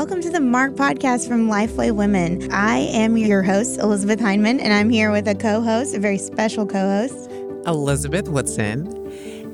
Welcome to the Mark Podcast from Lifeway Women. I am your host, Elizabeth Hyndman, and I'm here with a co-host, a very special co-host, Elizabeth Woodson.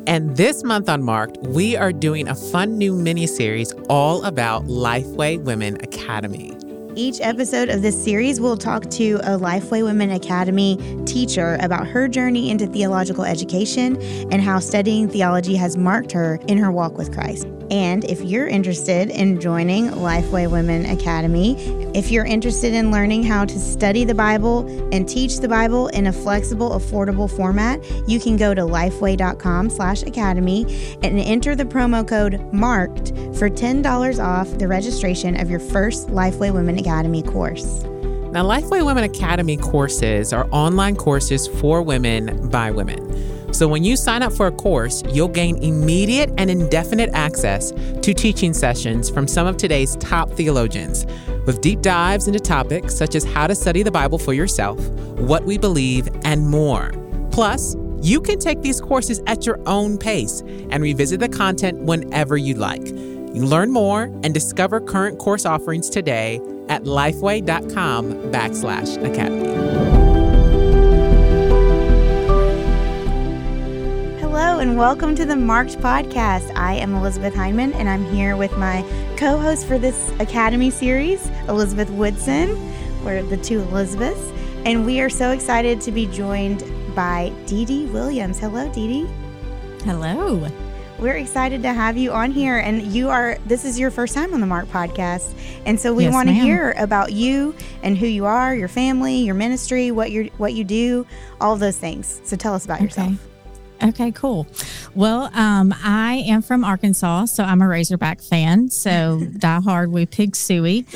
And this month on Marked, we are doing a fun new mini-series all about Lifeway Women Academy. Each episode of this series, we'll talk to a Lifeway Women Academy teacher about her journey into theological education and how studying theology has marked her in her walk with Christ. And if you're interested in joining Lifeway Women Academy, if you're interested in learning how to study the Bible and teach the Bible in a flexible, affordable format, you can go to Lifeway.com/academy and enter the promo code MARKED for $10 off the registration of your first Lifeway Women Academy course. Now, Lifeway Women Academy courses are online courses for women by women. So when you sign up for a course, you'll gain immediate and indefinite access to teaching sessions from some of today's top theologians, with deep dives into topics such as how to study the Bible for yourself, what we believe, and more. Plus, you can take these courses at your own pace and revisit the content whenever you'd like. You learn more and discover current course offerings today at Lifeway.com/academy. Hello and welcome to the Marked Podcast. I am Elizabeth Hyndman and I'm here with my co-host for this Academy series, Elizabeth Woodson. We're the two Elizabeths and we are so excited to be joined by Dee Dee Williams. Hello, Dee Dee. Hello. We're excited to have you on here, and this is your first time on the Marked Podcast, and so we want to hear about you and who you are, your family, your ministry, what you do, all those things. So tell us about yourself. Okay, cool. Well, I am from Arkansas, so I'm a Razorback fan. So die hard, we pig suey.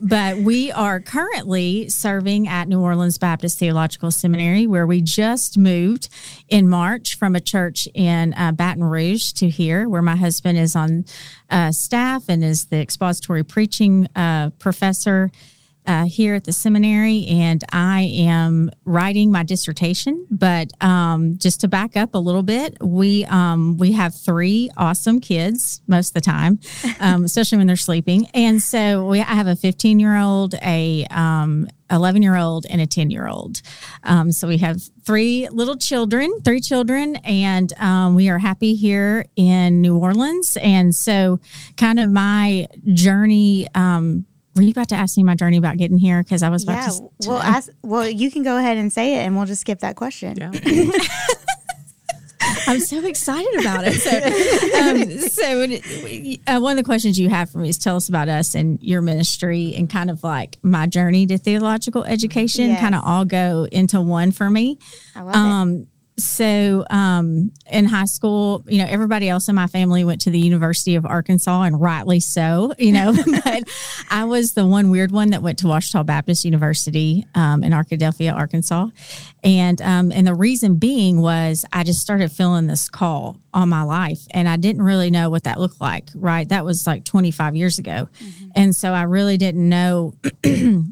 But we are currently serving at New Orleans Baptist Theological Seminary, where we just moved in March from a church in Baton Rouge to here, where my husband is on staff and is the expository preaching professor here at the seminary, and I am writing my dissertation. But just to back up a little bit, we have three awesome kids most of the time, especially when they're sleeping. And so I have a 15-year-old, a 11-year-old, and a 10-year-old. So we have three children, and we are happy here in New Orleans. And so kind of my journey, were you about to ask me my journey about getting here? Because I was about to. Yeah, well, you can go ahead and say it, and we'll just skip that question. Yeah. I'm so excited about it. So one of the questions you have for me is tell us about us and your ministry and kind of like my journey to theological education. Yes. Kind of all go into one for me. I love it. So in high school, you know, everybody else in my family went to the University of Arkansas, and rightly so, you know, but I was the one weird one that went to Wichita Baptist University in Arkadelphia, Arkansas. And the reason being was I just started feeling this call on my life, and I didn't really know what that looked like, right? That was like 25 years ago. Mm-hmm. And so I really didn't know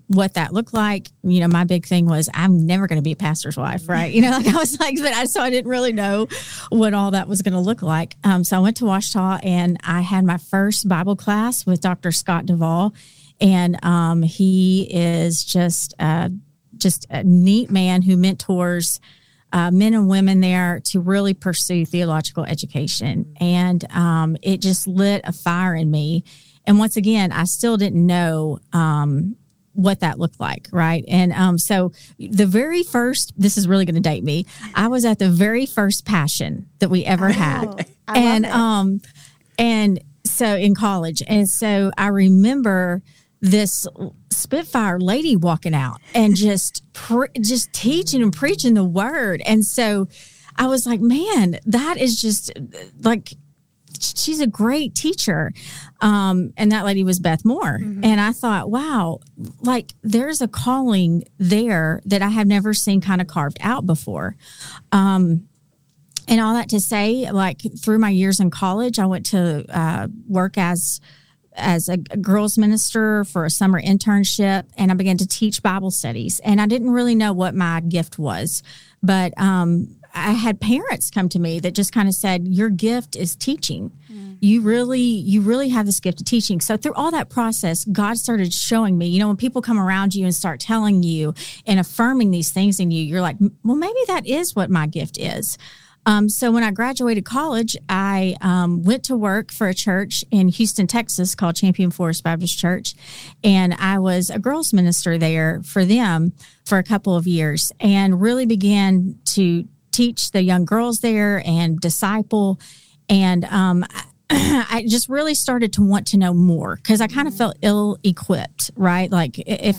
what that looked like. You know, my big thing was I'm never going to be a pastor's wife, right? You know, like I was like, so I didn't really know what all that was going to look like. So I went to Ouachita and I had my first Bible class with Dr. Scott Duvall, and he is just a neat man who mentors men and women there to really pursue theological education. And it just lit a fire in me. And once again, I still didn't know what that looked like, right? And so the very first, this is really going to date me, I was at the very first Passion that we ever had. And so in college. And so I remember this Spitfire lady walking out and just teaching and preaching the word. And so I was like, man, that is just like, she's a great teacher. And that lady was Beth Moore. Mm-hmm. And I thought, wow, like there's a calling there that I have never seen kind of carved out before. And all that to say, like through my years in college, I went to work as a girls minister for a summer internship, and I began to teach Bible studies. And I didn't really know what my gift was, but I had parents come to me that just kind of said, your gift is teaching. Mm. You really have this gift of teaching. So through all that process, God started showing me, you know, when people come around you and start telling you and affirming these things in you, you're like, well, maybe that is what my gift is. So when I graduated college, I went to work for a church in Houston, Texas called Champion Forest Baptist Church. And I was a girls minister there for them for a couple of years and really began to teach the young girls there and disciple. And I just really started to want to know more because I kind of felt ill-equipped, right? Like if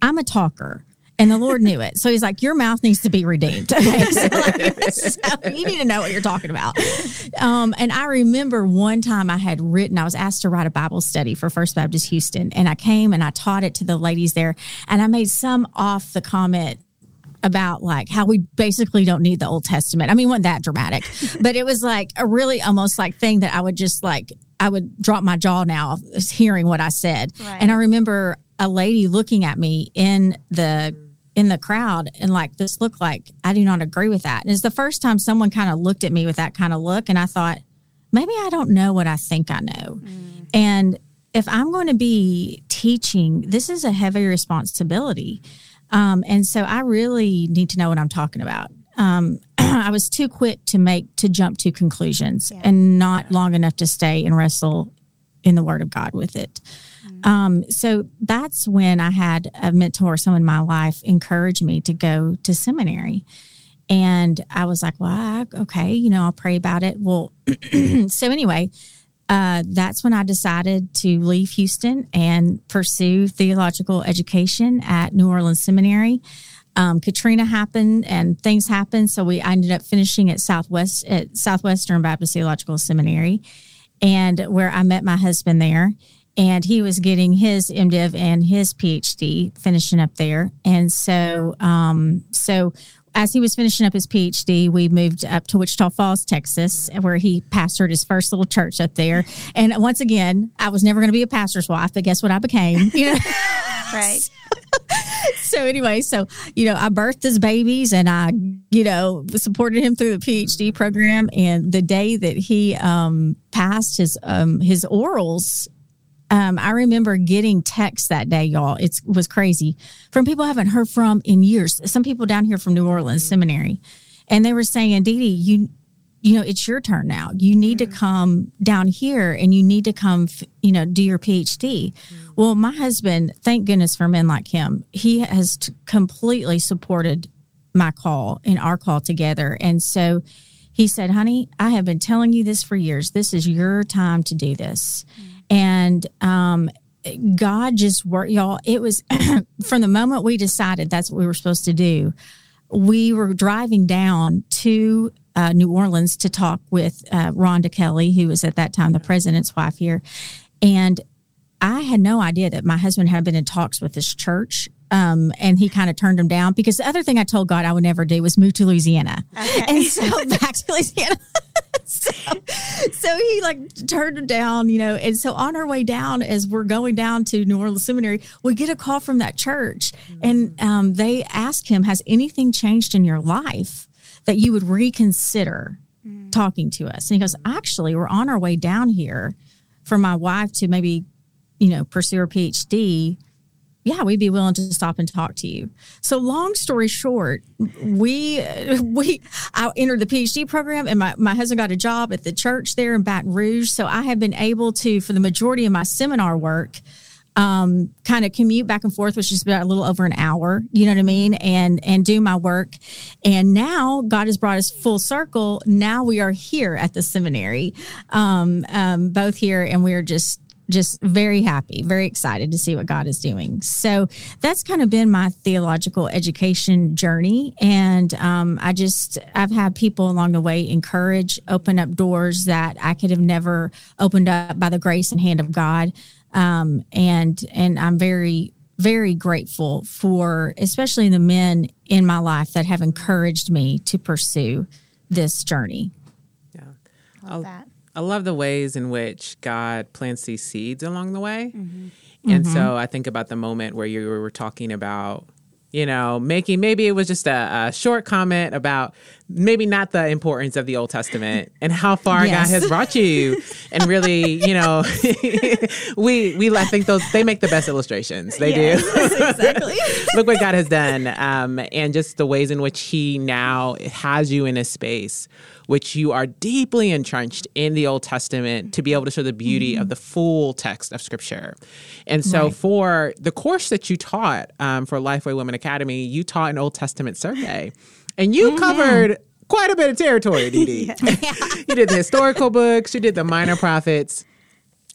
I'm a talker. And the Lord knew it. So he's like, your mouth needs to be redeemed. Okay? So you need to know what you're talking about. And I remember one time I was asked to write a Bible study for First Baptist Houston. And I came and I taught it to the ladies there. And I made some off the comment about like how we basically don't need the Old Testament. I mean, it wasn't that dramatic, but it was like a really almost like thing that I would drop my jaw now hearing what I said. Right. And I remember a lady looking at me in the crowd and like, this looked like I do not agree with that. And it's the first time someone kind of looked at me with that kind of look. And I thought, maybe I don't know what I think I know. Mm. And if I'm going to be teaching, this is a heavy responsibility. And so I really need to know what I'm talking about. I was too quick to jump to conclusions and not long enough to stay and wrestle in the Word of God with it. So that's when I had a mentor, someone in my life, encourage me to go to seminary. And I was like, well, okay, you know, I'll pray about it. Well, so anyway, that's when I decided to leave Houston and pursue theological education at New Orleans Seminary. Katrina happened and things happened. So I ended up finishing at Southwestern Baptist Theological Seminary, and where I met my husband there. And he was getting his MDiv and his PhD, finishing up there. And so as he was finishing up his PhD, we moved up to Wichita Falls, Texas, where he pastored his first little church up there. And once again, I was never going to be a pastor's wife, but guess what I became? You know? Right. So anyway, you know, I birthed his babies and I, you know, supported him through the PhD program. And the day that he passed his orals, I remember getting texts that day, y'all. It was crazy, from people I haven't heard from in years. Some people down here from New Orleans Seminary, and they were saying, "Dee Dee, you know, it's your turn now. You need to come down here, and you need to come, you know, do your PhD." Mm-hmm. Well, my husband, thank goodness for men like him, he has completely supported my call and our call together, and so he said, "Honey, I have been telling you this for years. This is your time to do this." Mm-hmm. And God just worked, y'all. It was from the moment we decided that's what we were supposed to do. We were driving down to New Orleans to talk with Rhonda Kelly, who was at that time the president's wife here. And I had no idea that my husband had been in talks with this church. And he kind of turned him down because the other thing I told God I would never do was move to Louisiana. Okay. And so back to Louisiana. So he like turned him down, you know, and so on our way down, as we're going down to New Orleans Seminary, we get a call from that church and they ask him, has anything changed in your life that you would reconsider talking to us? And he goes, actually, we're on our way down here for my wife to maybe, you know, pursue her PhD. Yeah, we'd be willing to stop and talk to you. So long story short, I entered the PhD program and my husband got a job at the church there in Baton Rouge. So I have been able to, for the majority of my seminar work, kind of commute back and forth, which is about a little over an hour, you know what I mean? And do my work. And now God has brought us full circle. Now we are here at the seminary, both here, and we are just very happy, very excited to see what God is doing. So that's kind of been my theological education journey. And I've had people along the way encourage, open up doors that I could have never opened up by the grace and hand of God. And I'm very, very grateful for, especially the men in my life that have encouraged me to pursue this journey. Yeah. Love that. I love the ways in which God plants these seeds along the way. Mm-hmm. And so I think about the moment where you were talking about, you know, making, maybe it was just a short comment about maybe not the importance of the Old Testament and how far yes. God has brought you. And really, you know, we I think those, they make the best illustrations. They yes, do. Yes, exactly. Look what God has done. And just the ways in which he now has you in a space which you are deeply entrenched in the Old Testament to be able to show the beauty mm-hmm. of the full text of Scripture. And so right. for the course that you taught for Lifeway Women Academy, you taught an Old Testament survey. And you mm-hmm. covered quite a bit of territory, Dee Dee. You did the historical books. You did the minor prophets.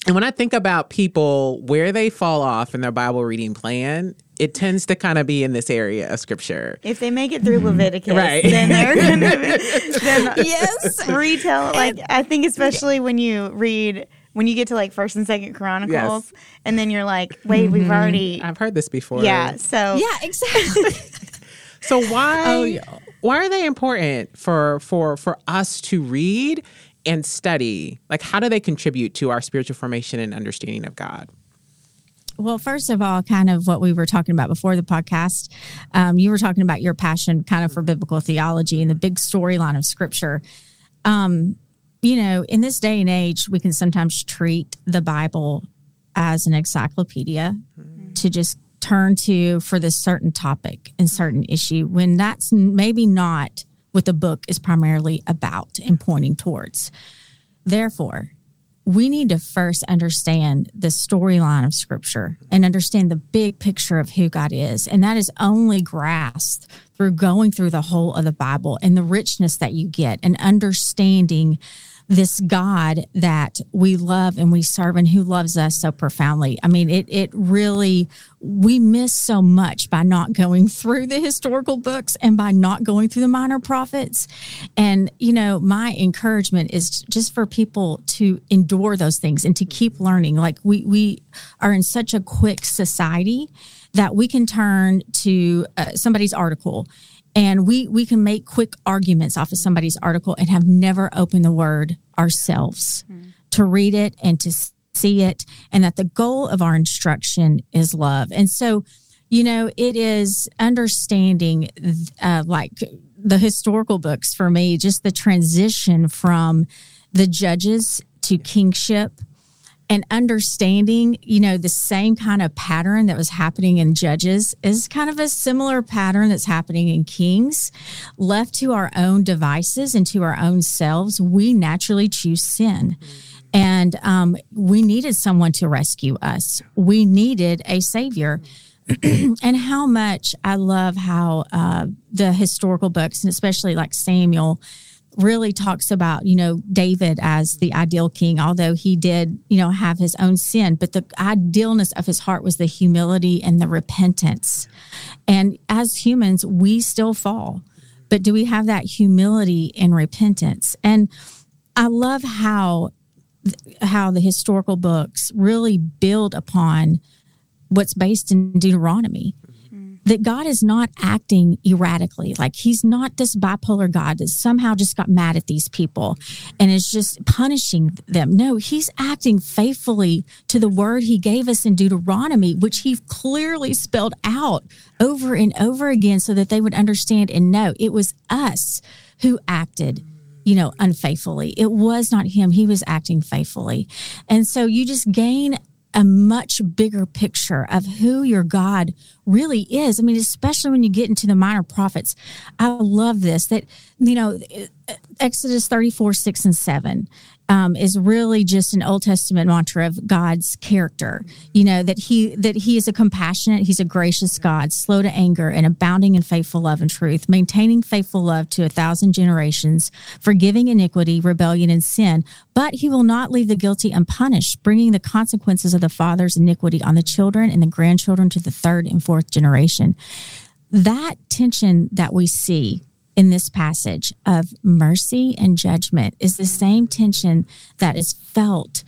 And when I think about people, where they fall off in their Bible reading plan, it tends to kind of be in this area of Scripture. If they make it through Leviticus, right. then they're going to yes. retell. Like, I think especially when you read... When you get to like 1st and 2nd Chronicles, yes. and then you're like, wait, mm-hmm. we've already... I've heard this before. Yeah, so... Yeah, exactly. So why are they important for us to read and study? Like, how do they contribute to our spiritual formation and understanding of God? Well, first of all, kind of what we were talking about before the podcast, you were talking about your passion kind of for biblical theology and the big storyline of Scripture. You know, in this day and age, we can sometimes treat the Bible as an encyclopedia mm-hmm. to just turn to for this certain topic and certain issue, when that's maybe not what the book is primarily about and pointing towards. Therefore, we need to first understand the storyline of Scripture and understand the big picture of who God is. And that is only grasped through going through the whole of the Bible and the richness that you get and understanding this God that we love and we serve and who loves us so profoundly. I mean, it really, we miss so much by not going through the historical books and by not going through the minor prophets. And, you know, my encouragement is just for people to endure those things and to keep learning. Like we are in such a quick society that we can turn to somebody's article. And we can make quick arguments off of somebody's article and have never opened the Word ourselves mm-hmm. to read it and to see it, and that the goal of our instruction is love. And so, you know, it is understanding like the historical books for me, just the transition from the judges to kingship. And understanding, you know, the same kind of pattern that was happening in Judges is kind of a similar pattern that's happening in Kings. Left to our own devices and to our own selves, we naturally choose sin. And we needed someone to rescue us. We needed a savior. And how much I love how the historical books, and especially like Samuel, really talks about, you know, David as the ideal king, although he did, you know, have his own sin, but the idealness of his heart was the humility and the repentance. And as humans, we still fall, but do we have that humility and repentance? And I love how the historical books really build upon what's based in Deuteronomy. That God is not acting erratically. Like, he's not this bipolar God that somehow just got mad at these people and is just punishing them. No, he's acting faithfully to the word he gave us in Deuteronomy, which he clearly spelled out over and over again so that they would understand and know it was us who acted, you know, unfaithfully. It was not him. He was acting faithfully. And so you just gain a much bigger picture of who your God really is. I mean, especially when you get into the minor prophets. I love this, that, you know, Exodus 34, 6 and 7 is really just an Old Testament mantra of God's character. You know, that he is a compassionate, he's a gracious God, slow to anger and abounding in faithful love and truth, maintaining faithful love to 1,000 generations, forgiving iniquity, rebellion, and sin. But he will not leave the guilty unpunished, bringing the consequences of the father's iniquity on the children and the grandchildren to the 3rd and 4th generation. That tension that we see in this passage of mercy and judgment is the same tension that is felt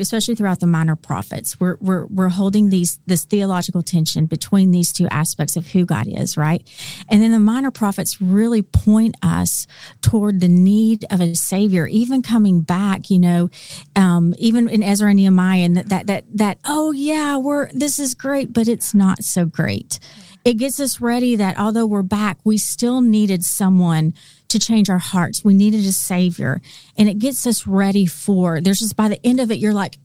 especially throughout the minor prophets. We're holding this theological tension between these two aspects of who God is, right? And then the minor prophets really point us toward the need of a savior, even coming back, you know, even in Ezra and Nehemiah, and that oh yeah, this is great, but it's not so great. It gets us ready that although we're back, we still needed someone to change our hearts. We needed a savior. And it gets us ready for, there's just by the end of it, you're like,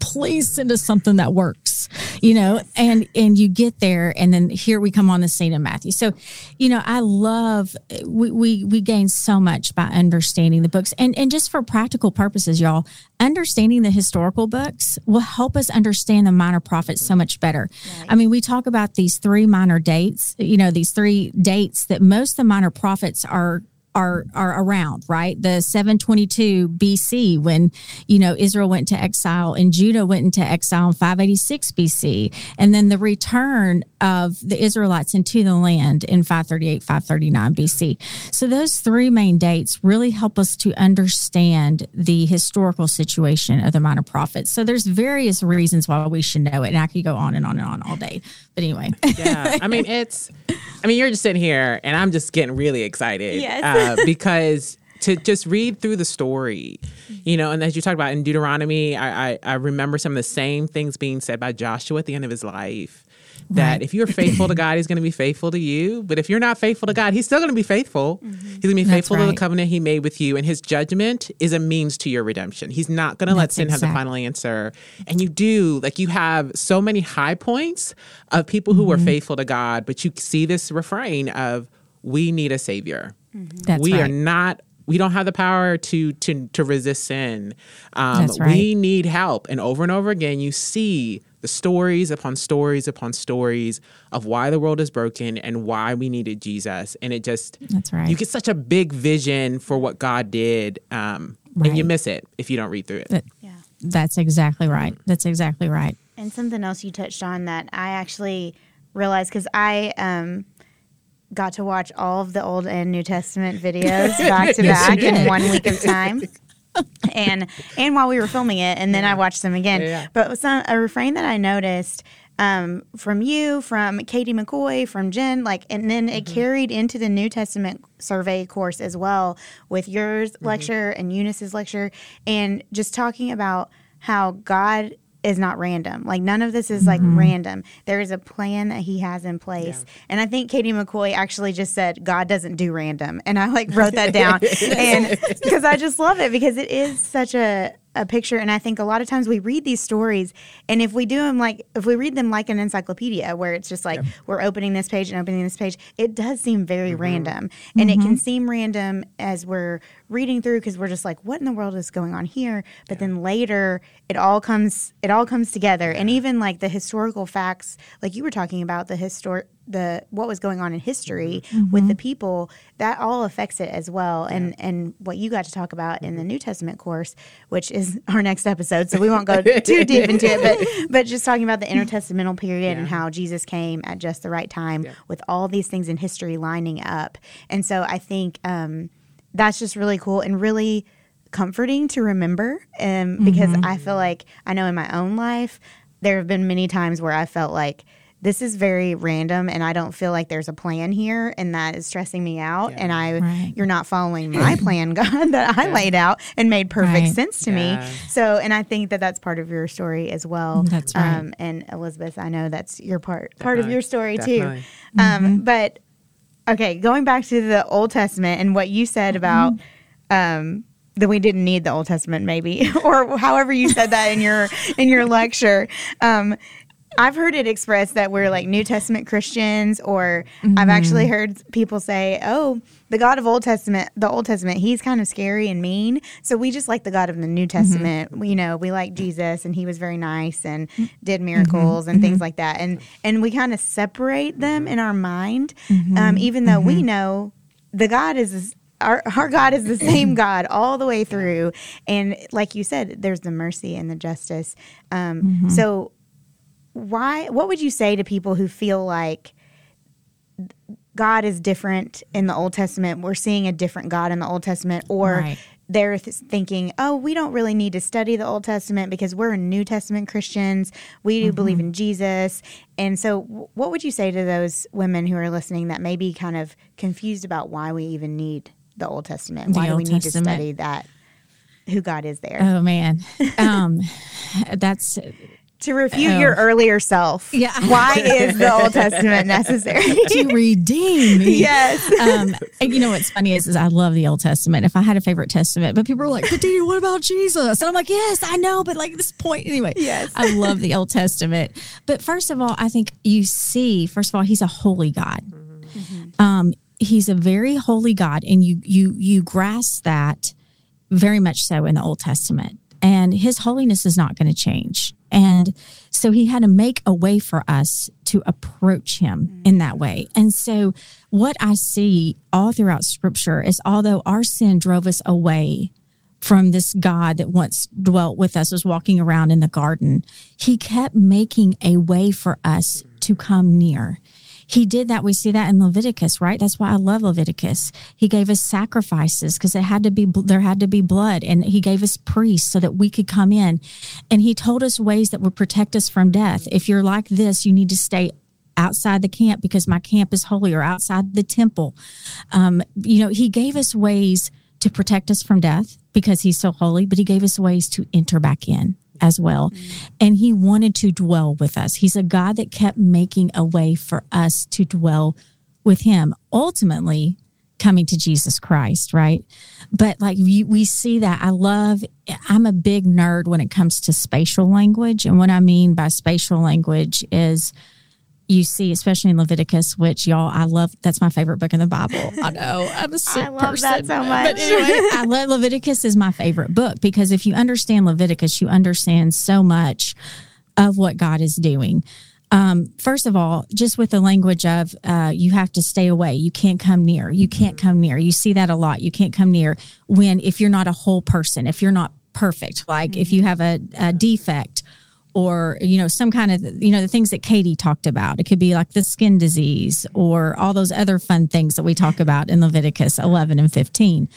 please send us something that works, you know, and you get there. And then here we come on the scene in Matthew. So, you know, I love, we gain so much by understanding the books, and just for practical purposes, y'all, understanding the historical books will help us understand the minor prophets so much better. Right. I mean, we talk about these three minor dates, you know, these three dates that most of the minor prophets are around, right? The 722 BC, when, you know, Israel went to exile and Judah went into exile in 586 BC. And then the return of the Israelites into the land in 538, 539 BC. So those three main dates really help us to understand the historical situation of the minor prophets. So there's various reasons why we should know it. And I could go on and on all day. But anyway. Yeah. I mean, you're just sitting here and I'm just getting really excited. Yes. Because to just read through the story, you know, and as you talked about in Deuteronomy, I remember some of the same things being said by Joshua at the end of his life, that right. If you're faithful to God, he's going to be faithful to you. But if you're not faithful to God, he's still going to be faithful. Mm-hmm. He's going to be faithful to the covenant he made with you. And his judgment is a means to your redemption. He's not going to let sin have the final answer. And you do, like, you have so many high points of people who were faithful to God, but you see this refrain of, we need a savior. Mm-hmm. We don't have the power to resist sin. We need help. And over again, you see the stories upon stories upon stories of why the world is broken and why we needed Jesus. And it just, you get such a big vision for what God did. And you miss it if you don't read through it. That's exactly right. That's exactly right. And something else you touched on that I actually realized, because I, got to watch all of the Old and New Testament videos back to back in 1 week of time. And while we were filming it, and then I watched them again. Yeah. But a refrain that I noticed from you, from Katie McCoy, from Jen, like, and then it carried into the New Testament survey course as well, with your lecture and Eunice's lecture, and just talking about how God is not random. Like, none of this is like random. There is a plan that he has in place. Yeah. And I think Katie McCoy actually just said, God doesn't do random. And I like wrote that down, and because I just love it, because it is such a picture. And I think a lot of times we read these stories, and if we read them like an encyclopedia, where it's just like we're opening this page and opening this page, it does seem very random. And it can seem random as we're reading through, because we're just like, what in the world is going on here? But then later it all comes together. And even like the historical facts, like you were talking about, what was going on in history with the people, that all affects it as well. And what you got to talk about in the New Testament course, which is our next episode, so we won't go too deep into it, but just talking about the intertestamental period and how Jesus came at just the right time with all these things in history lining up. And so I think that's just really cool and really comforting to remember, because I feel like, I know in my own life, there have been many times where I felt like, this is very random, and I don't feel like there's a plan here, and that is stressing me out. Yeah. And you're not following my plan, God, that I laid out and made perfect sense to me. So, and I think that that's part of your story as well. That's right. And Elizabeth, I know that's your part of your story too. But okay, going back to the Old Testament and what you said about that we didn't need the Old Testament, maybe, or however you said that in your lecture. I've heard it expressed that we're like New Testament Christians, or I've actually heard people say, oh, the God of the Old Testament, he's kind of scary and mean. So we just like the God of the New Testament. You know, we like Jesus, and he was very nice and did miracles and things like that. And we kind of separate them in our mind, even though we know the God is our God is the same God all the way through. And like you said, there's the mercy and the justice. So what would you say to people who feel like God is different in the Old Testament? We're seeing a different God in the Old Testament, or they're thinking, oh, we don't really need to study the Old Testament because we're New Testament Christians. We do believe in Jesus. And so what would you say to those women who are listening that may be kind of confused about why we even need the Old Testament? Why do we need to study that, who God is there? Oh, man. That's... To refute your earlier self. Yeah. Why is the Old Testament necessary? To redeem me. Yes. And you know what's funny is I love the Old Testament. If I had a favorite testament, but people were like, but Dee, what about Jesus? And I'm like, yes, I know, but like this point, anyway. Yes. I love the Old Testament. But first of all, I think you see, first of all, he's a holy God. Mm-hmm. He's a very holy God, and you grasp that very much so in the Old Testament. And his holiness is not going to change. And so he had to make a way for us to approach him in that way. And so what I see all throughout Scripture is, although our sin drove us away from this God that once dwelt with us, was walking around in the garden, he kept making a way for us to come near. He did that. We see that in Leviticus, right? That's why I love Leviticus. He gave us sacrifices because there had to be blood, and he gave us priests so that we could come in. And he told us ways that would protect us from death. If you're like this, you need to stay outside the camp because my camp is holy, or outside the temple. He gave us ways to protect us from death because he's so holy, but he gave us ways to enter back in as well. And he wanted to dwell with us. He's a God that kept making a way for us to dwell with him, ultimately coming to Jesus Christ, right? But like we see that. I'm a big nerd when it comes to spatial language. And what I mean by spatial language is, you see, especially in Leviticus, which y'all, I love, that's my favorite book in the Bible. I know, I'm a sick person. I love that so much. But anyway, I love Leviticus is my favorite book because if you understand Leviticus, you understand so much of what God is doing. First of all, just with the language of you have to stay away. You can't come near. You can't come near. You see that a lot. You can't come near if you're not a whole person, if you're not perfect, like if you have a defect, or, some kind of, the things that Katie talked about. It could be like the skin disease or all those other fun things that we talk about in Leviticus 11 and 15.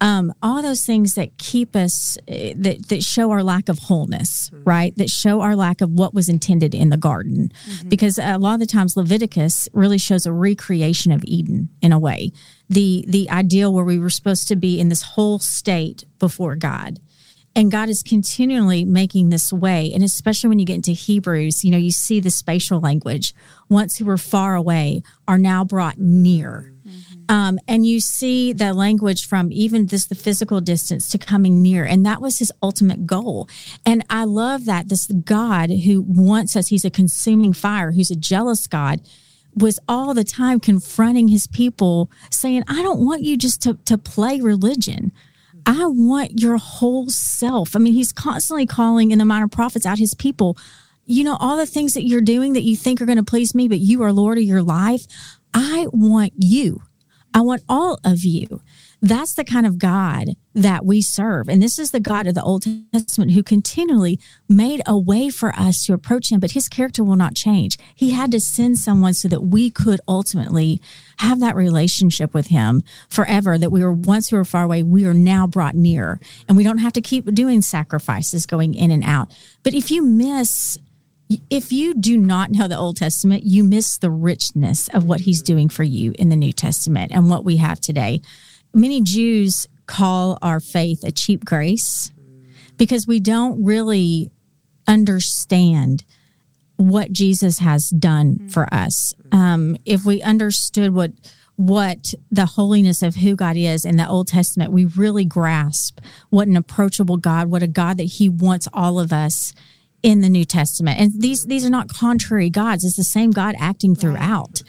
All those things that keep us, that show our lack of wholeness, right? That show our lack of what was intended in the garden. Mm-hmm. Because a lot of the times Leviticus really shows a recreation of Eden in a way. The ideal where we were supposed to be in this whole state before God. And God is continually making this way. And especially when you get into Hebrews, you see the spatial language. Once who were far away are now brought near. Mm-hmm. And you see the language from even the physical distance to coming near. And that was his ultimate goal. And I love that this God who wants us, he's a consuming fire, who's a jealous God, was all the time confronting his people saying, I don't want you just to play religion. I want your whole self. I mean, he's constantly calling in the minor prophets out his people. All the things that you're doing that you think are going to please me, but you are Lord of your life. I want you. I want all of you. That's the kind of God that we serve. And this is the God of the Old Testament who continually made a way for us to approach him, but his character will not change. He had to send someone so that we could ultimately have that relationship with him forever, that we were far away, we are now brought near. And we don't have to keep doing sacrifices going in and out. But if you do not know the Old Testament, you miss the richness of what he's doing for you in the New Testament and what we have today. Many Jews call our faith a cheap grace because we don't really understand what Jesus has done for us. If we understood what the holiness of who God is in the Old Testament, we really grasp what an approachable God, what a God that he wants all of us in the New Testament. And these are not contrary gods. It's the same God acting throughout.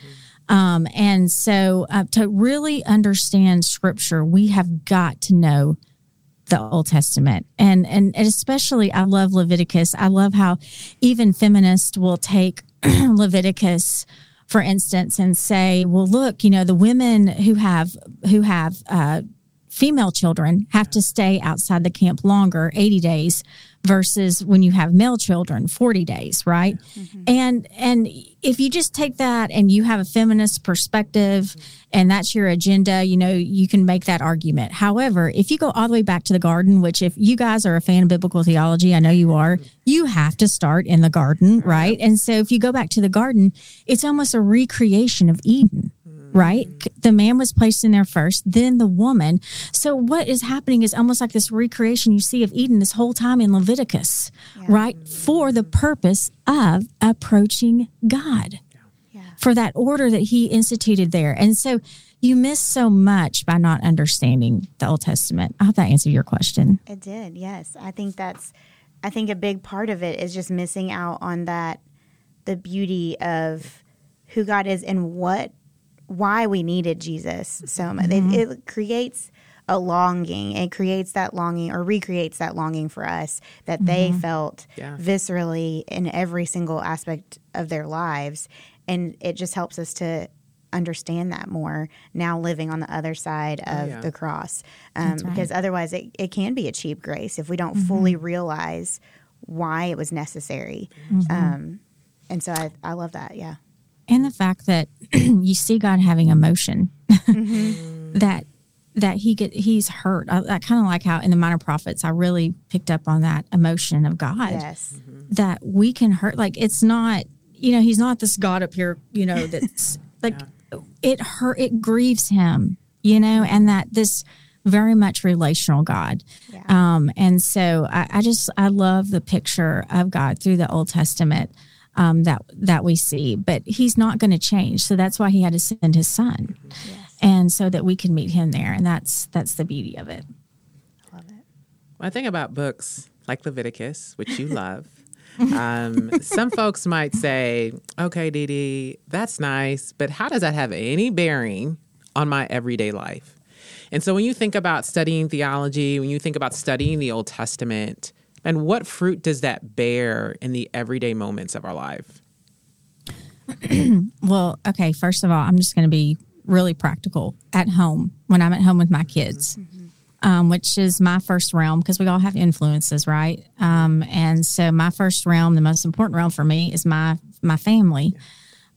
And so to really understand Scripture, we have got to know the Old Testament. And especially, I love Leviticus. I love how even feminists will take Leviticus, for instance, and say, well, look, the women who have female children have to stay outside the camp longer, 80 days, versus when you have male children, 40 days, right? Mm-hmm. And if you just take that and you have a feminist perspective and that's your agenda, you can make that argument. However, if you go all the way back to the garden, which if you guys are a fan of biblical theology, I know you are, you have to start in the garden, right? And so if you go back to the garden, it's almost a recreation of Eden. right? The man was placed in there first, then the woman. So what is happening is almost like this recreation you see of Eden this whole time in Leviticus, right? For the purpose of approaching God, for that order that he instituted there. And so you miss so much by not understanding the Old Testament. I hope that answered your question. It did, yes. I think a big part of it is just missing out on that, the beauty of who God is and why we needed Jesus. So it creates a longing. It creates that longing, or recreates that longing for us that they felt viscerally in every single aspect of their lives. And it just helps us to understand that more now, living on the other side of the cross, right. Because otherwise it can be a cheap grace if we don't fully realize why it was necessary. And so I love that. Yeah. And the fact that you see God having emotion, that he's hurt. I kind of like how in the Minor Prophets, I really picked up on that emotion of God, that we can hurt. Like, it's not, he's not this God up here, that's like, it hurt, it grieves him, and that this very much relational God. Yeah. And so I love the picture of God through the Old Testament, that we see, but he's not going to change. So that's why he had to send his son. Yes. And so that we can meet him there. And that's the beauty of it. I love it. Well, I think about books like Leviticus, which you love. Some folks might say, okay, Dee Dee, that's nice, but how does that have any bearing on my everyday life? And so when you think about studying theology, when you think about studying the Old Testament, and what fruit does that bear in the everyday moments of our life? Well, okay, first of all, I'm just going to be really practical at home when I'm at home with my kids. Which is my first realm, because we all have influences, right? And so my first realm, the most important realm for me, is my family.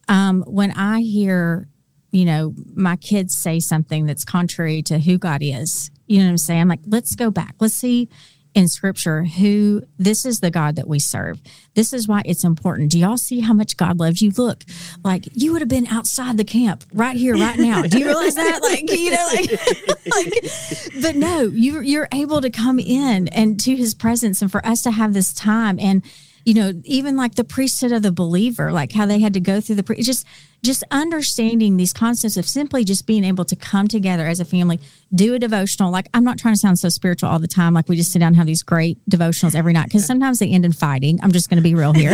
When I hear, my kids say something that's contrary to who God is, you know what I'm saying? I'm like, let's go back. Let's see in Scripture who this is the God that we serve. This is why it's important. Do y'all see how much God loves you? Look, like, you would have been outside the camp right here, right now. Do you realize that? But no, you're able to come in and to his presence, and for us to have this time. And, even like the priesthood of the believer, like how they had to go through just understanding these concepts of simply just being able to come together as a family, do a devotional. Like, I'm not trying to sound so spiritual all the time. Like, we just sit down and have these great devotionals every night, because sometimes they end in fighting. I'm just going to be real here.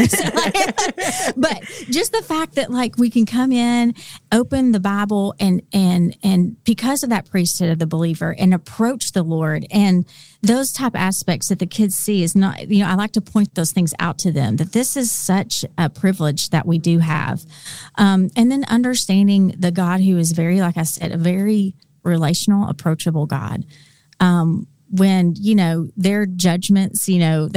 But just the fact that, like, we can come in, open the Bible, and because of that priesthood of the believer, and approach the Lord, and those type of aspects that the kids see is not, I like to point those things out to them, that this is such a privilege that we do have. And then understanding the God who is very, like I said, a very relational, approachable God. When, their judgments, they,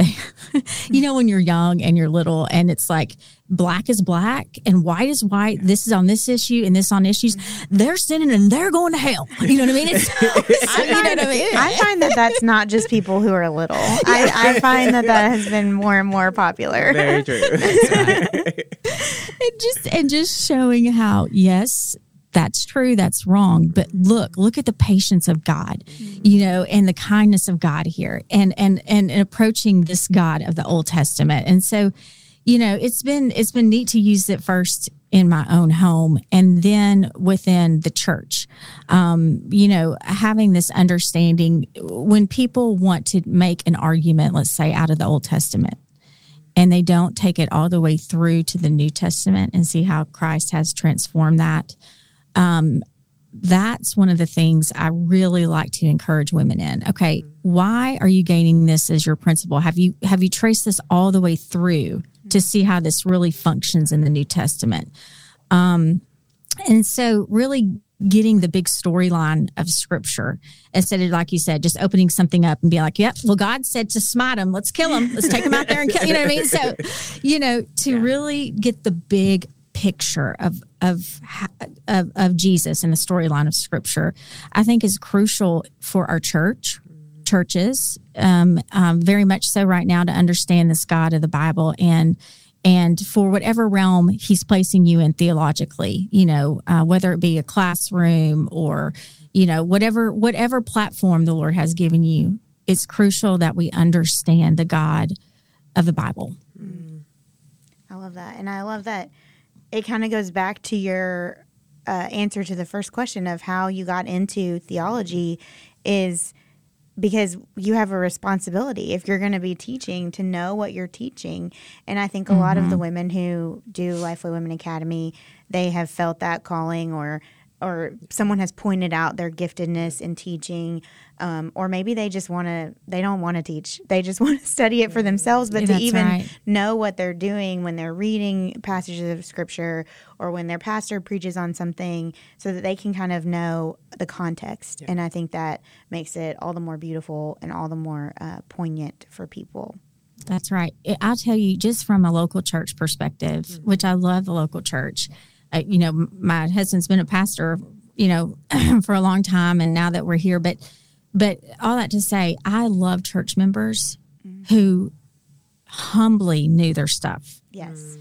when you're young and you're little, and it's like black is black and white is white. This is on this issue and this on issues. They're sinning and they're going to hell. You know what I mean? I find that that's not just people who are little. I find that has been more and more popular. Very true. And just showing how, yes, that's true, that's wrong, but look at the patience of God, and the kindness of God here, and approaching this God of the Old Testament. And so, it's been neat to use it first in my own home, and then within the church, having this understanding when people want to make an argument, let's say, out of the Old Testament, and they don't take it all the way through to the New Testament and see how Christ has transformed that. That's one of the things I really like to encourage women in. Okay, why are you gaining this as your principle? Have you traced this all the way through to see how this really functions in the New Testament? And so really getting the big storyline of Scripture, instead of, like you said, just opening something up and being like, yep, well, God said to smite him. Let's kill him. Let's take him out there and kill him. You know what I mean? So, really get the big picture of Jesus and the storyline of Scripture, I think, is crucial for our churches, very much so right now, to understand this God of the Bible, and and for whatever realm he's placing you in theologically, whether it be a classroom or, whatever platform the Lord has given you, it's crucial that we understand the God of the Bible. Mm. I love that. And I love that it kind of goes back to your answer to the first question of how you got into theology is because you have a responsibility if you're going to be teaching to know what you're teaching. And I think a lot of the women who do Lifeway Women Academy, they have felt that calling or someone has pointed out their giftedness in teaching, or maybe they don't want to teach. They just want to study it for themselves, but know what they're doing when they're reading passages of Scripture or when their pastor preaches on something so that they can kind of know the context. Yeah. And I think that makes it all the more beautiful and all the more poignant for people. That's right. I'll tell you, just from a local church perspective, which I love the local church, my husband's been a pastor, for a long time, and now that we're here, but all that to say, I love church members who humbly knew their stuff. Yes.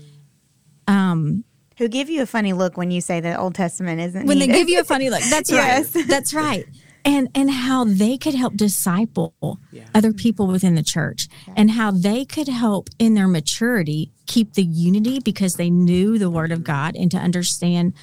Who give you a funny look when you say the Old Testament isn't when needed. They give you a funny look. That's yes. right. That's right. And how they could help disciple other people within the church, and how they could help in their maturity keep the unity because they knew the Word of God and to understand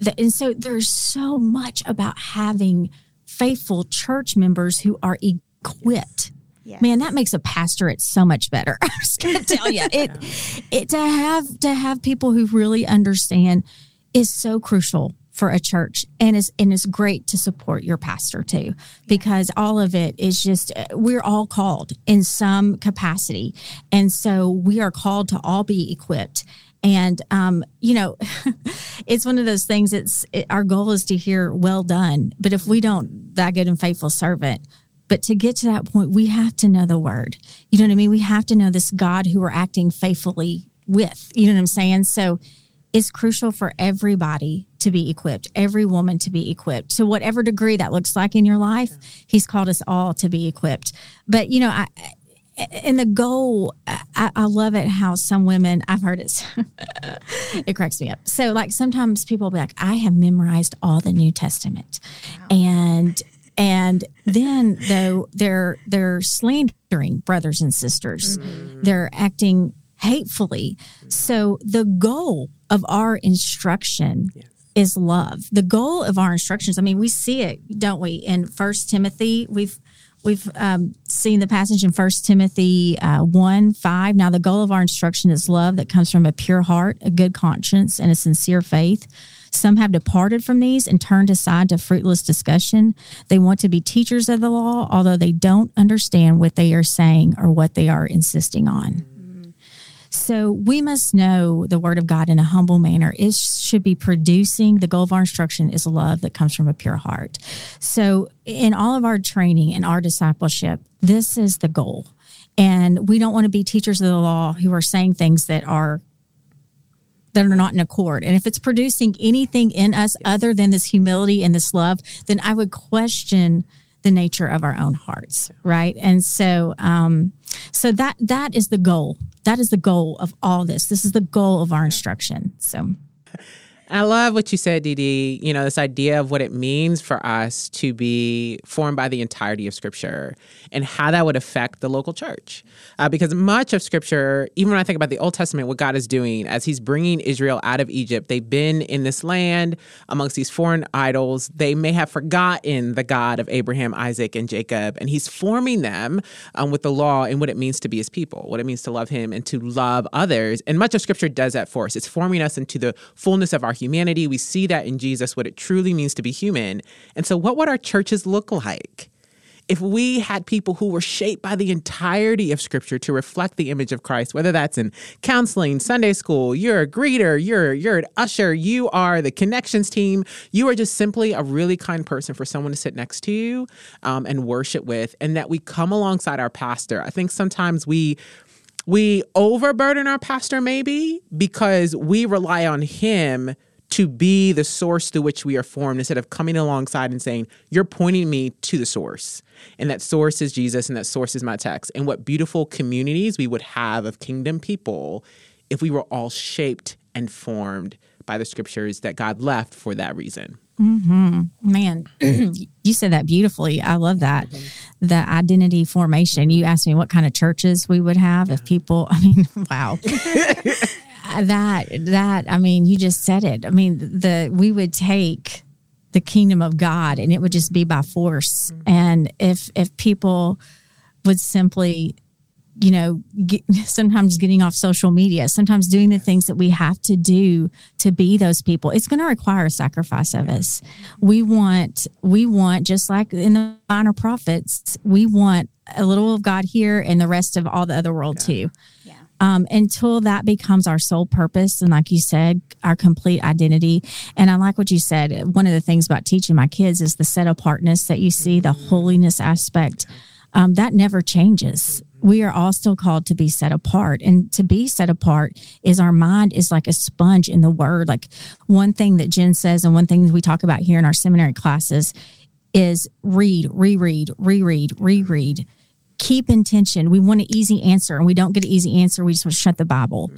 that. And so there's so much about having faithful church members who are equipped. Yes. Man, that makes a pastorate so much better. I'm just gonna tell you, to have people who really understand is so crucial for a church, and it's great to support your pastor too, because all of it is just, we're all called in some capacity, and so we are called to all be equipped. And it's one of those things. Our goal is to hear "well done," but if we don't, "thy good and faithful servant." But to get to that point, we have to know the Word. You know what I mean? We have to know this God who we're acting faithfully with. You know what I'm saying? So it's crucial for everybody to be equipped, every woman to be equipped. So whatever degree that looks like in your life, He's called us all to be equipped. But, I love it how some women, I've heard it, it cracks me up. So like sometimes people will be like, I have memorized all the New Testament. Wow. And then though they're slandering brothers and sisters, they're acting hatefully. So the goal of our instruction is love. The goal of our instructions, I mean, we see it, don't we? In 1 Timothy, we've seen the passage in 1 Timothy 1:5. Now, the goal of our instruction is love that comes from a pure heart, a good conscience, and a sincere faith. Some have departed from these and turned aside to fruitless discussion. They want to be teachers of the law, although they don't understand what they are saying or what they are insisting on. So we must know the Word of God in a humble manner. It should be producing, the goal of our instruction is love that comes from a pure heart. So in all of our training and our discipleship, this is the goal. And we don't want to be teachers of the law who are saying things that are not in accord. And if it's producing anything in us other than this humility and this love, then I would question the nature of our own hearts, right? And so that is the goal. That is the goal of all this. This is the goal of our instruction. So I love what you said, Dee Dee, this idea of what it means for us to be formed by the entirety of Scripture and how that would affect the local church. Because much of Scripture, even when I think about the Old Testament, what God is doing as He's bringing Israel out of Egypt, they've been in this land amongst these foreign idols. They may have forgotten the God of Abraham, Isaac, and Jacob, and He's forming them with the law and what it means to be His people, what it means to love Him and to love others. And much of Scripture does that for us. It's forming us into the fullness of our humanity. We see that in Jesus, what it truly means to be human. And so what would our churches look like if we had people who were shaped by the entirety of Scripture to reflect the image of Christ, whether that's in counseling, Sunday school, you're a greeter, you're an usher, you are the connections team, you are just simply a really kind person for someone to sit next to you and worship with, and that we come alongside our pastor. I think sometimes we overburden our pastor maybe because we rely on him to be the source through which we are formed instead of coming alongside and saying, you're pointing me to the source. And that source is Jesus, and that source is my text. And what beautiful communities we would have of kingdom people if we were all shaped and formed by the scriptures that God left for that reason. Mm-hmm. Man, you said that beautifully. I love that. The identity formation. You asked me what kind of churches we would have if people, I mean, wow. I mean, you just said it. I mean, we would take the kingdom of God and it would just be by force. And if people would simply, you know, sometimes getting off social media, sometimes doing the things that we have to do to be those people, it's going to require a sacrifice of us. We want, just like in the minor prophets, we want a little of God here and the rest of all the other world too. Yeah. Until that becomes our sole purpose. And like you said, our complete identity. And I like what you said. One of the things about teaching my kids is the set apartness that you see, the holiness aspect. That never changes. We are all still called to be set apart. And to be set apart is our mind is like a sponge in the word. Like one thing that Jen says and one thing we talk about here in our seminary classes is read, reread, reread, reread. Keep intention. We want an easy answer and we don't get an easy answer. We just want to shut the Bible.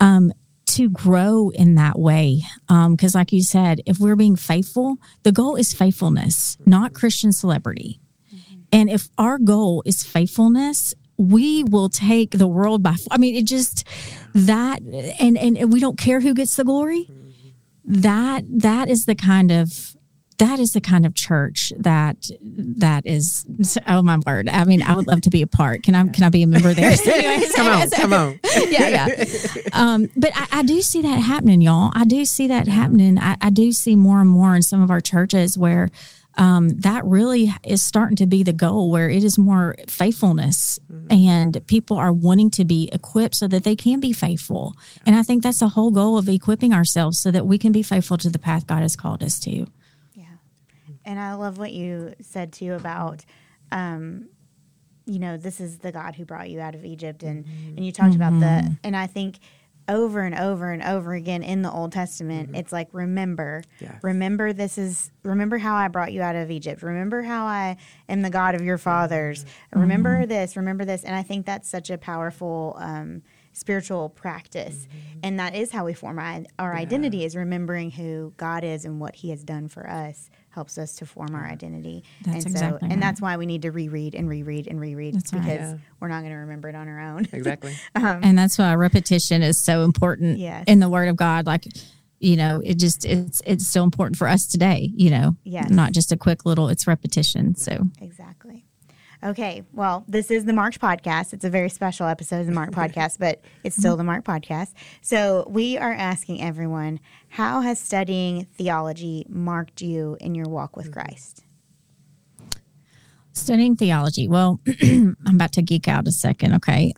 To grow in that way. Because like you said, if we're being faithful, the goal is faithfulness, not Christian celebrity. And if our goal is faithfulness, we will take the world by, I mean, it just, that, and we don't care who gets the glory. That is the kind of church that is, oh my word. I mean, I would love to be a part. Can I be a member there? Anyways, come on. Yeah. But I do see that happening, y'all. I do see that happening. I do see more and more in some of our churches where, that really is starting to be the goal, where it is more faithfulness and people are wanting to be equipped so that they can be faithful. And I think that's the whole goal of equipping ourselves so that we can be faithful to the path God has called us to. Yeah. And I love what you said too about, you know, this is the God who brought you out of Egypt and you talked about and I think over and over and over again in the Old Testament, it's like, remember, remember remember how I brought you out of Egypt. Remember how I am the God of your fathers. Remember this. And I think that's such a powerful spiritual practice. And that is how we form our identity, is remembering who God is and what he has done for us helps us to form our identity. And that's why we need to reread and reread and reread, because we're not going to remember it on our own. Exactly. And that's why repetition is so important in the Word of God. Like, you know, it's so important for us today, you know, not just a quick little, it's repetition. So exactly. Okay, well, this is the Marked Podcast. It's a very special episode of the Marked Podcast, but it's still the Marked Podcast. So we are asking everyone, how has studying theology marked you in your walk with Christ? Studying theology. Well, I'm about to geek out a second, okay?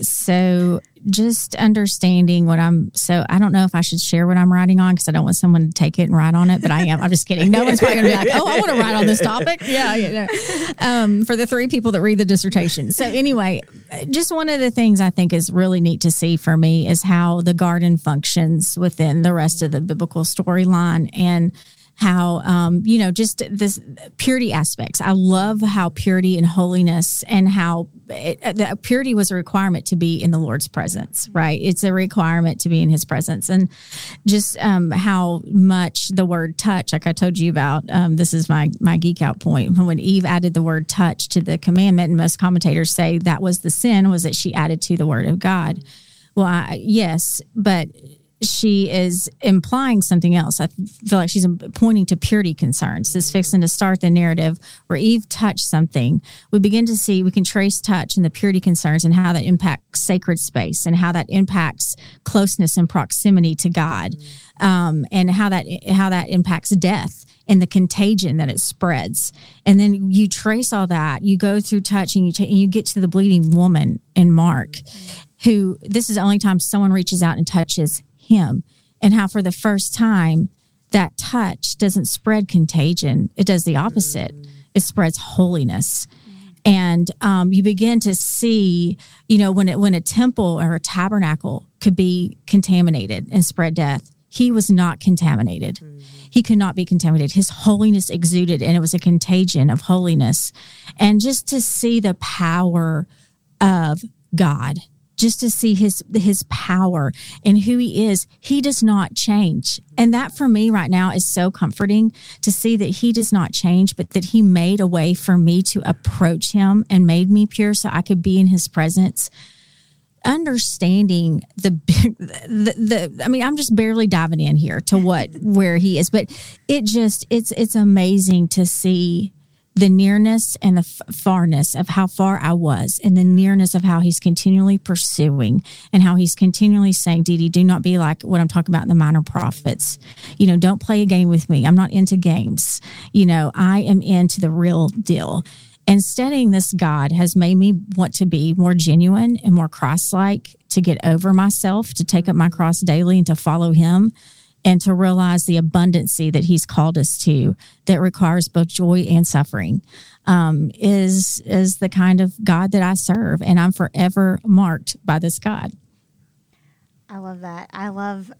So just understanding what I don't know if I should share what I'm writing on because I don't want someone to take it and write on it, but I am. I'm just kidding. No one's probably going to be like, oh, I want to write on this topic. For the three people that read the dissertation. So anyway, just one of the things I think is really neat to see for me is how the garden functions within the rest of the biblical storyline, and how, you know, just this purity aspects. I love how purity and holiness, and how the purity was a requirement to be in the Lord's presence, right? It's a requirement to be in his presence. And just how much the word touch, like I told you about, this is my geek out point. When Eve added the word touch to the commandment, and most commentators say that was the sin, was that she added to the word of God. Well, yes, but she is implying something else. I feel like she's pointing to purity concerns. This fixing to start the narrative where Eve touched something. We begin to see, we can trace touch and the purity concerns and how that impacts sacred space and how that impacts closeness and proximity to God, and how that impacts death and the contagion that it spreads. And then you trace all that. You go through touch and you get to the bleeding woman in Mark, who this is the only time someone reaches out and touches him, and how for the first time that touch doesn't spread contagion. It does the opposite. It spreads holiness. And you begin to see, you know, when a temple or a tabernacle could be contaminated and spread death, he was not contaminated. He could not be contaminated. His holiness exuded, and it was a contagion of holiness. And just to see the power of God, just to see his power and who he is. He does not change. And that for me right now is so comforting to see that he does not change, but that he made a way for me to approach him and made me pure so I could be in his presence. Understanding the I mean, I'm just barely diving in here to where he is, but it's amazing to see the nearness and the farness of how far I was, and the nearness of how he's continually pursuing, and how he's continually saying, Dee Dee, do not be like what I'm talking about in the minor prophets. You know, don't play a game with me. I'm not into games. You know, I am into the real deal. And studying this God has made me want to be more genuine and more Christ-like, to get over myself, to take up my cross daily and to follow him, and to realize the abundancy that he's called us to, that requires both joy and suffering, is the kind of God that I serve. And I'm forever marked by this God. I love that. I love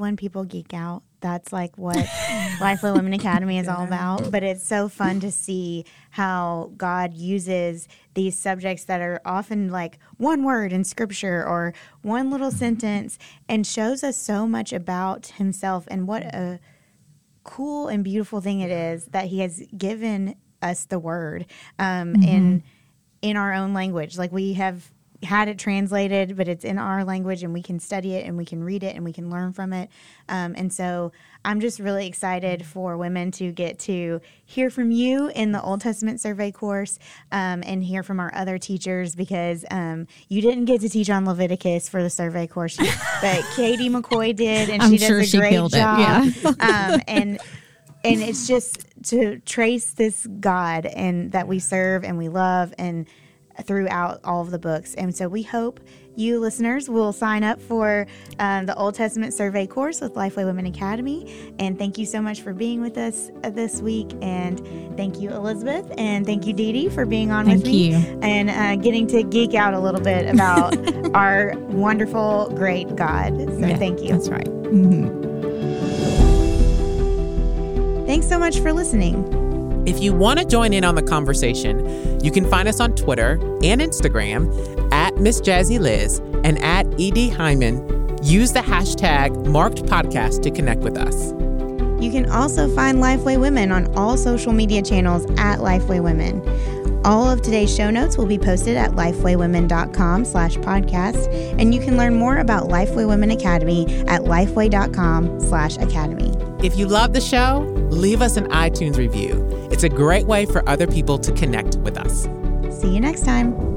when people geek out. That's like what Lifeway Women Academy is all about. But it's so fun to see how God uses these subjects that are often like one word in scripture or one little sentence, and shows us so much about himself, and what a cool and beautiful thing it is that he has given us the word in our own language. Like, we have had it translated, but it's in our language, and we can study it, and we can read it, and we can learn from it. And so I'm just really excited for women to get to hear from you in the Old Testament survey course, and hear from our other teachers, because you didn't get to teach on Leviticus for the survey course, but Katie McCoy did, and she does a great job. Yeah. and it's just to trace this God and that we serve and we love, and throughout all of the books. And so we hope you listeners will sign up for the Old Testament survey course with Lifeway Women Academy. And thank you so much for being with us this week. And thank you, Elizabeth. And thank you, Dee Dee, for being on with me. And getting to geek out a little bit about our wonderful, great God. So thank you. That's right. Mm-hmm. Thanks so much for listening. If you want to join in on the conversation, you can find us on Twitter and Instagram @MissJazzyLiz and @ED Hyman. Use the hashtag #MarkedPodcast to connect with us. You can also find Lifeway Women on all social media channels @Lifeway Women. All of today's show notes will be posted at lifewaywomen.com/podcast, and you can learn more about Lifeway Women Academy at lifeway.com/academy. If you love the show, leave us an iTunes review. It's a great way for other people to connect with us. See you next time.